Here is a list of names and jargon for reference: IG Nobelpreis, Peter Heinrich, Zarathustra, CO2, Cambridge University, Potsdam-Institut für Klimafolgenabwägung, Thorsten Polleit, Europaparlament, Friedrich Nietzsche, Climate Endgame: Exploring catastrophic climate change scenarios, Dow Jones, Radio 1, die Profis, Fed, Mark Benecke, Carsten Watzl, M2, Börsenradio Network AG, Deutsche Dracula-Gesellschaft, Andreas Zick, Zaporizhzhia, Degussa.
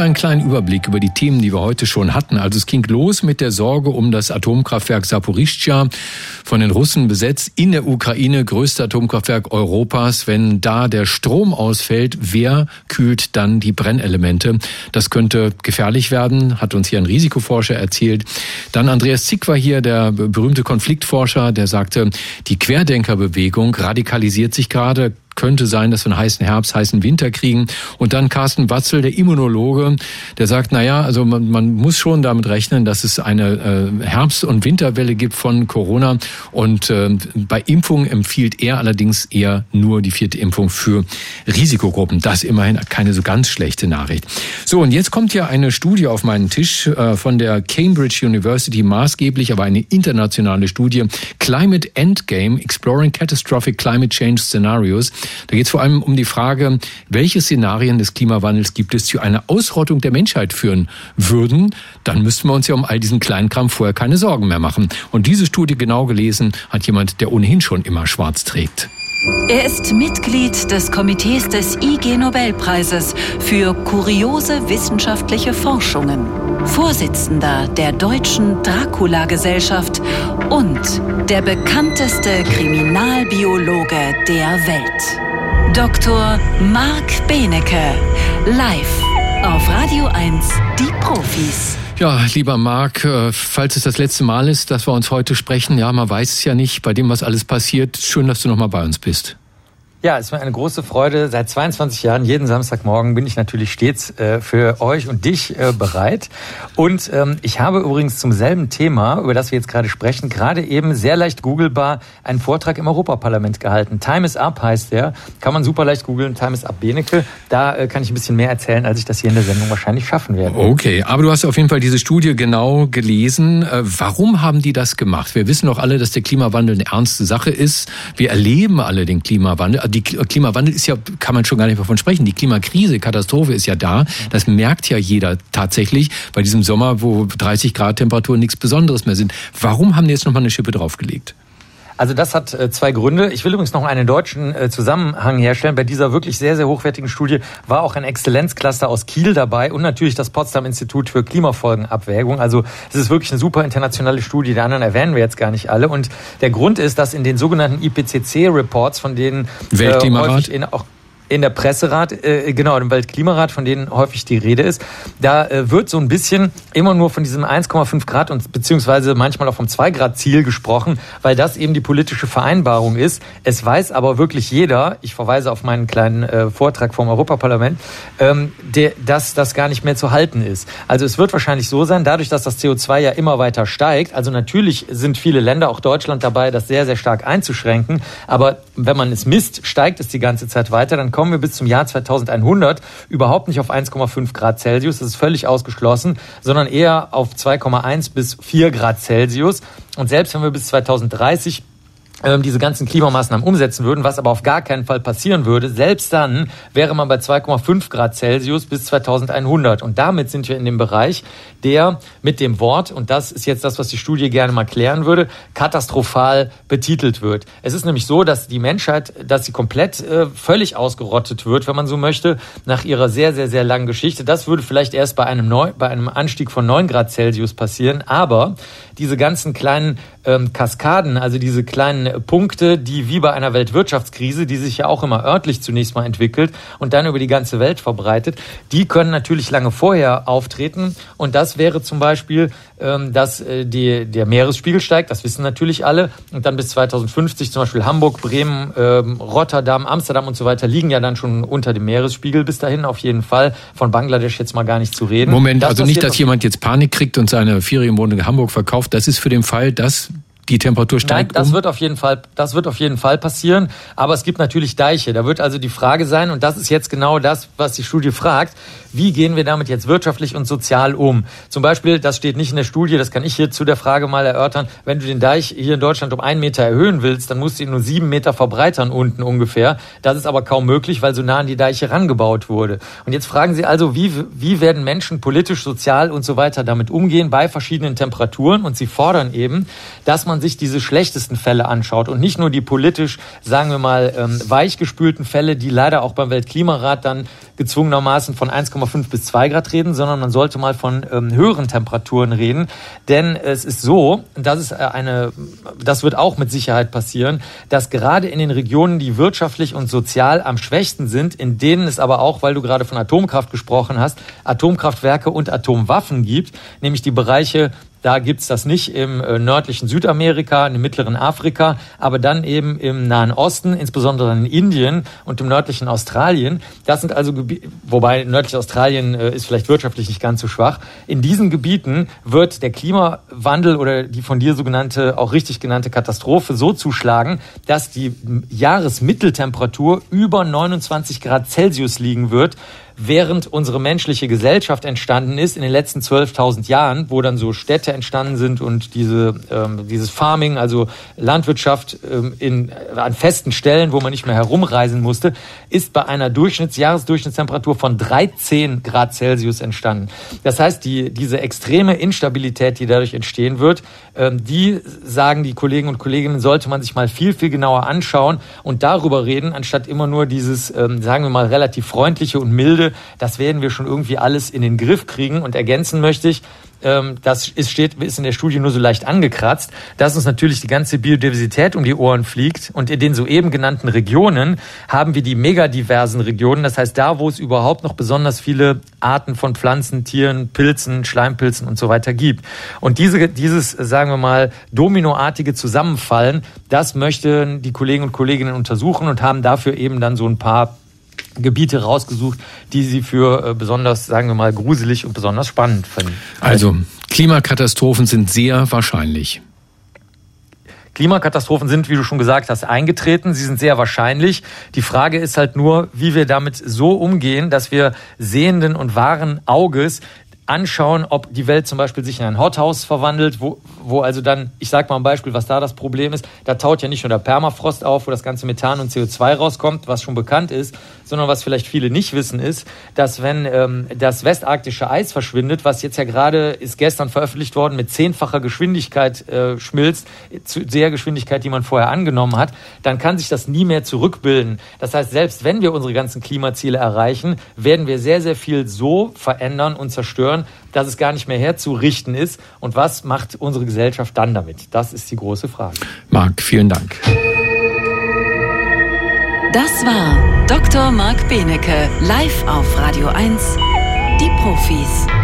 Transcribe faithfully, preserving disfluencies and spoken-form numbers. mal einen kleinen Überblick über die Themen, die wir heute schon hatten. Also es ging los mit der Sorge um das Atomkraftwerk Zaporizhzhia, von den Russen besetzt, in der Ukraine, größte Atomkraftwerk Europas. Wenn da der Strom ausfällt, wer kühlt dann die Brennelemente? Das könnte gefährlich werden, hat uns hier ein Risikoforscher erzählt. Dann Andreas Zick war hier, der berühmte Konfliktforscher, der sagte, die Querdenkerbewegung radikalisiert sich gerade. Könnte sein, dass wir einen heißen Herbst, heißen Winter kriegen. Und dann Carsten Watzl, der Immunologe, der sagt, naja, also man, man muss schon damit rechnen, dass es eine äh, Herbst- und Winterwelle gibt von Corona. Und äh, bei Impfungen empfiehlt er allerdings eher nur die vierte Impfung für Risikogruppen. Das immerhin keine so ganz schlechte Nachricht. So, und jetzt kommt ja eine Studie auf meinen Tisch äh, von der Cambridge University, maßgeblich, aber eine internationale Studie. Climate Endgame: Exploring catastrophic climate change scenarios. Da geht es vor allem um die Frage, welche Szenarien des Klimawandels gibt es, die zu einer Ausrottung der Menschheit führen würden. Dann müssten wir uns ja um all diesen Kleinkram vorher keine Sorgen mehr machen. Und diese Studie genau gelesen hat jemand, der ohnehin schon immer schwarz trägt. Er ist Mitglied des Komitees des I G Nobelpreises für kuriose wissenschaftliche Forschungen, Vorsitzender der Deutschen Dracula-Gesellschaft und der bekannteste Kriminalbiologe der Welt. Doktor Mark Benecke, live auf Radio eins, die Profis. Ja, lieber Marc, falls es das letzte Mal ist, dass wir uns heute sprechen, ja, man weiß es ja nicht, bei dem, was alles passiert. Schön, dass du nochmal bei uns bist. Ja, es ist mir eine große Freude. Seit zweiundzwanzig Jahren, jeden Samstagmorgen, bin ich natürlich stets äh, für euch und dich äh, bereit. Und ähm, ich habe übrigens zum selben Thema, über das wir jetzt gerade sprechen, gerade eben sehr leicht googelbar einen Vortrag im Europaparlament gehalten. Time is up heißt der. Kann man super leicht googeln. Time is up Benecke. Da äh, kann ich ein bisschen mehr erzählen, als ich das hier in der Sendung wahrscheinlich schaffen werde. Okay, aber du hast auf jeden Fall diese Studie genau gelesen. Äh, warum haben die das gemacht? Wir wissen doch alle, dass der Klimawandel eine ernste Sache ist. Wir erleben alle den Klimawandel. Die Klimawandel ist ja, kann man schon gar nicht davon sprechen. Die Klimakrise, Katastrophe ist ja da. Das merkt ja jeder tatsächlich bei diesem Sommer, wo dreißig Grad Temperaturen nichts Besonderes mehr sind. Warum haben die jetzt nochmal eine Schippe draufgelegt? Also das hat zwei Gründe. Ich will übrigens noch einen deutschen Zusammenhang herstellen. Bei dieser wirklich sehr, sehr hochwertigen Studie war auch ein Exzellenzcluster aus Kiel dabei und natürlich das Potsdam-Institut für Klimafolgenabwägung. Also es ist wirklich eine super internationale Studie. Die anderen erwähnen wir jetzt gar nicht alle. Und der Grund ist, dass in den sogenannten I P C C-Reports, von denen Weltklimarat. Äh, häufig in auch in der Presserat, äh, genau, im Weltklimarat, von denen häufig die Rede ist, da äh, wird so ein bisschen immer nur von diesem eins Komma fünf Grad und beziehungsweise manchmal auch vom zwei Grad Ziel gesprochen, weil das eben die politische Vereinbarung ist. Es weiß aber wirklich jeder, ich verweise auf meinen kleinen äh, Vortrag vom Europaparlament, ähm, der, dass das gar nicht mehr zu halten ist. Also es wird wahrscheinlich so sein, dadurch, dass das C O zwei ja immer weiter steigt, also natürlich sind viele Länder, auch Deutschland, dabei, das sehr, sehr stark einzuschränken, aber wenn man es misst, steigt es die ganze Zeit weiter, dann kommt kommen wir bis zum Jahr zweitausendeinhundert überhaupt nicht auf eins Komma fünf Grad Celsius, das ist völlig ausgeschlossen, sondern eher auf zwei Komma eins bis vier Grad Celsius. Und selbst wenn wir bis zweitausenddreißig diese ganzen Klimamaßnahmen umsetzen würden, was aber auf gar keinen Fall passieren würde, selbst dann wäre man bei zwei Komma fünf Grad Celsius bis zweitausendeinhundert. Und damit sind wir in dem Bereich, der mit dem Wort, und das ist jetzt das, was die Studie gerne mal klären würde, katastrophal betitelt wird. Es ist nämlich so, dass die Menschheit, dass sie komplett äh, völlig ausgerottet wird, wenn man so möchte, nach ihrer sehr, sehr, sehr langen Geschichte. Das würde vielleicht erst bei einem, Neu- bei einem Anstieg von neun Grad Celsius passieren, aber diese ganzen kleinen ähm, Kaskaden, also diese kleinen Punkte, die wie bei einer Weltwirtschaftskrise, die sich ja auch immer örtlich zunächst mal entwickelt und dann über die ganze Welt verbreitet, die können natürlich lange vorher auftreten. Und das wäre zum Beispiel, dass die, der Meeresspiegel steigt, das wissen natürlich alle. Und dann bis zweitausendfünfzig zum Beispiel Hamburg, Bremen, Rotterdam, Amsterdam und so weiter liegen ja dann schon unter dem Meeresspiegel bis dahin auf jeden Fall. Von Bangladesch jetzt mal gar nicht zu reden. Moment, das also nicht, dass jemand jetzt Panik kriegt und seine Ferienwohnung in Hamburg verkauft. Das ist für den Fall, dass die Temperatur steigt. Nein, das um. wird auf jeden Fall, das wird auf jeden Fall passieren. Aber es gibt natürlich Deiche. Da wird also die Frage sein, und das ist jetzt genau das, was die Studie fragt, wie gehen wir damit jetzt wirtschaftlich und sozial um? Zum Beispiel, das steht nicht in der Studie, das kann ich hier zu der Frage mal erörtern, wenn du den Deich hier in Deutschland um einen Meter erhöhen willst, dann musst du ihn nur sieben Meter verbreitern unten ungefähr. Das ist aber kaum möglich, weil so nah an die Deiche rangebaut wurde. Und jetzt fragen sie also, wie, wie werden Menschen politisch, sozial und so weiter damit umgehen bei verschiedenen Temperaturen? Und sie fordern eben, dass man man sich diese schlechtesten Fälle anschaut und nicht nur die politisch, sagen wir mal, ähm, weichgespülten Fälle, die leider auch beim Weltklimarat dann gezwungenermaßen von eins Komma fünf bis zwei Grad reden, sondern man sollte mal von ähm, höheren Temperaturen reden. Denn es ist so, das ist eine, das wird auch mit Sicherheit passieren, dass gerade in den Regionen, die wirtschaftlich und sozial am schwächsten sind, in denen es aber auch, weil du gerade von Atomkraft gesprochen hast, Atomkraftwerke und Atomwaffen gibt, nämlich die Bereiche, da gibt's das nicht im nördlichen Südamerika, im mittleren Afrika, aber dann eben im Nahen Osten, insbesondere in Indien und im nördlichen Australien. Das sind also Gebiete, wobei nördliches Australien ist vielleicht wirtschaftlich nicht ganz so schwach. In diesen Gebieten wird der Klimawandel oder die von dir sogenannte, auch richtig genannte Katastrophe so zuschlagen, dass die Jahresmitteltemperatur über neunundzwanzig Grad Celsius liegen wird, während unsere menschliche Gesellschaft entstanden ist in den letzten zwölftausend Jahren, wo dann so Städte entstanden sind und diese ähm, dieses Farming, also Landwirtschaft ähm, in, an festen Stellen, wo man nicht mehr herumreisen musste, ist bei einer Durchschnitts-, Jahresdurchschnittstemperatur von dreizehn Grad Celsius entstanden. Das heißt, die diese extreme Instabilität, die dadurch entstehen wird, ähm, die, sagen die Kollegen und Kolleginnen, sollte man sich mal viel, viel genauer anschauen und darüber reden, anstatt immer nur dieses, ähm, sagen wir mal, relativ freundliche und milde, das werden wir schon irgendwie alles in den Griff kriegen. Und ergänzen möchte ich, das ist, steht, ist in der Studie nur so leicht angekratzt, dass uns natürlich die ganze Biodiversität um die Ohren fliegt. Und in den soeben genannten Regionen haben wir die megadiversen Regionen. Das heißt, da, wo es überhaupt noch besonders viele Arten von Pflanzen, Tieren, Pilzen, Schleimpilzen und so weiter gibt. Und diese, dieses, sagen wir mal, dominoartige Zusammenfallen, das möchten die Kollegen und Kolleginnen untersuchen und haben dafür eben dann so ein paar Gebiete rausgesucht, die sie für besonders, sagen wir mal, gruselig und besonders spannend finden. Also, Klimakatastrophen sind sehr wahrscheinlich. Klimakatastrophen sind, wie du schon gesagt hast, eingetreten. Sie sind sehr wahrscheinlich. Die Frage ist halt nur, wie wir damit so umgehen, dass wir sehenden und wahren Auges anschauen, ob die Welt zum Beispiel sich in ein Hothouse verwandelt, wo, wo also dann, ich sage mal ein Beispiel, was da das Problem ist, da taut ja nicht nur der Permafrost auf, wo das ganze Methan und C O zwei rauskommt, was schon bekannt ist, sondern was vielleicht viele nicht wissen ist, dass wenn ähm, das westarktische Eis verschwindet, was jetzt ja gerade, ist gestern veröffentlicht worden, mit zehnfacher Geschwindigkeit äh, schmilzt, zu der Geschwindigkeit, die man vorher angenommen hat, dann kann sich das nie mehr zurückbilden. Das heißt, selbst wenn wir unsere ganzen Klimaziele erreichen, werden wir sehr, sehr viel so verändern und zerstören, dass es gar nicht mehr herzurichten ist. Und was macht unsere Gesellschaft dann damit? Das ist die große Frage. Marc, vielen Dank. Das war Doktor Mark Benecke, live auf Radio eins, die Profis.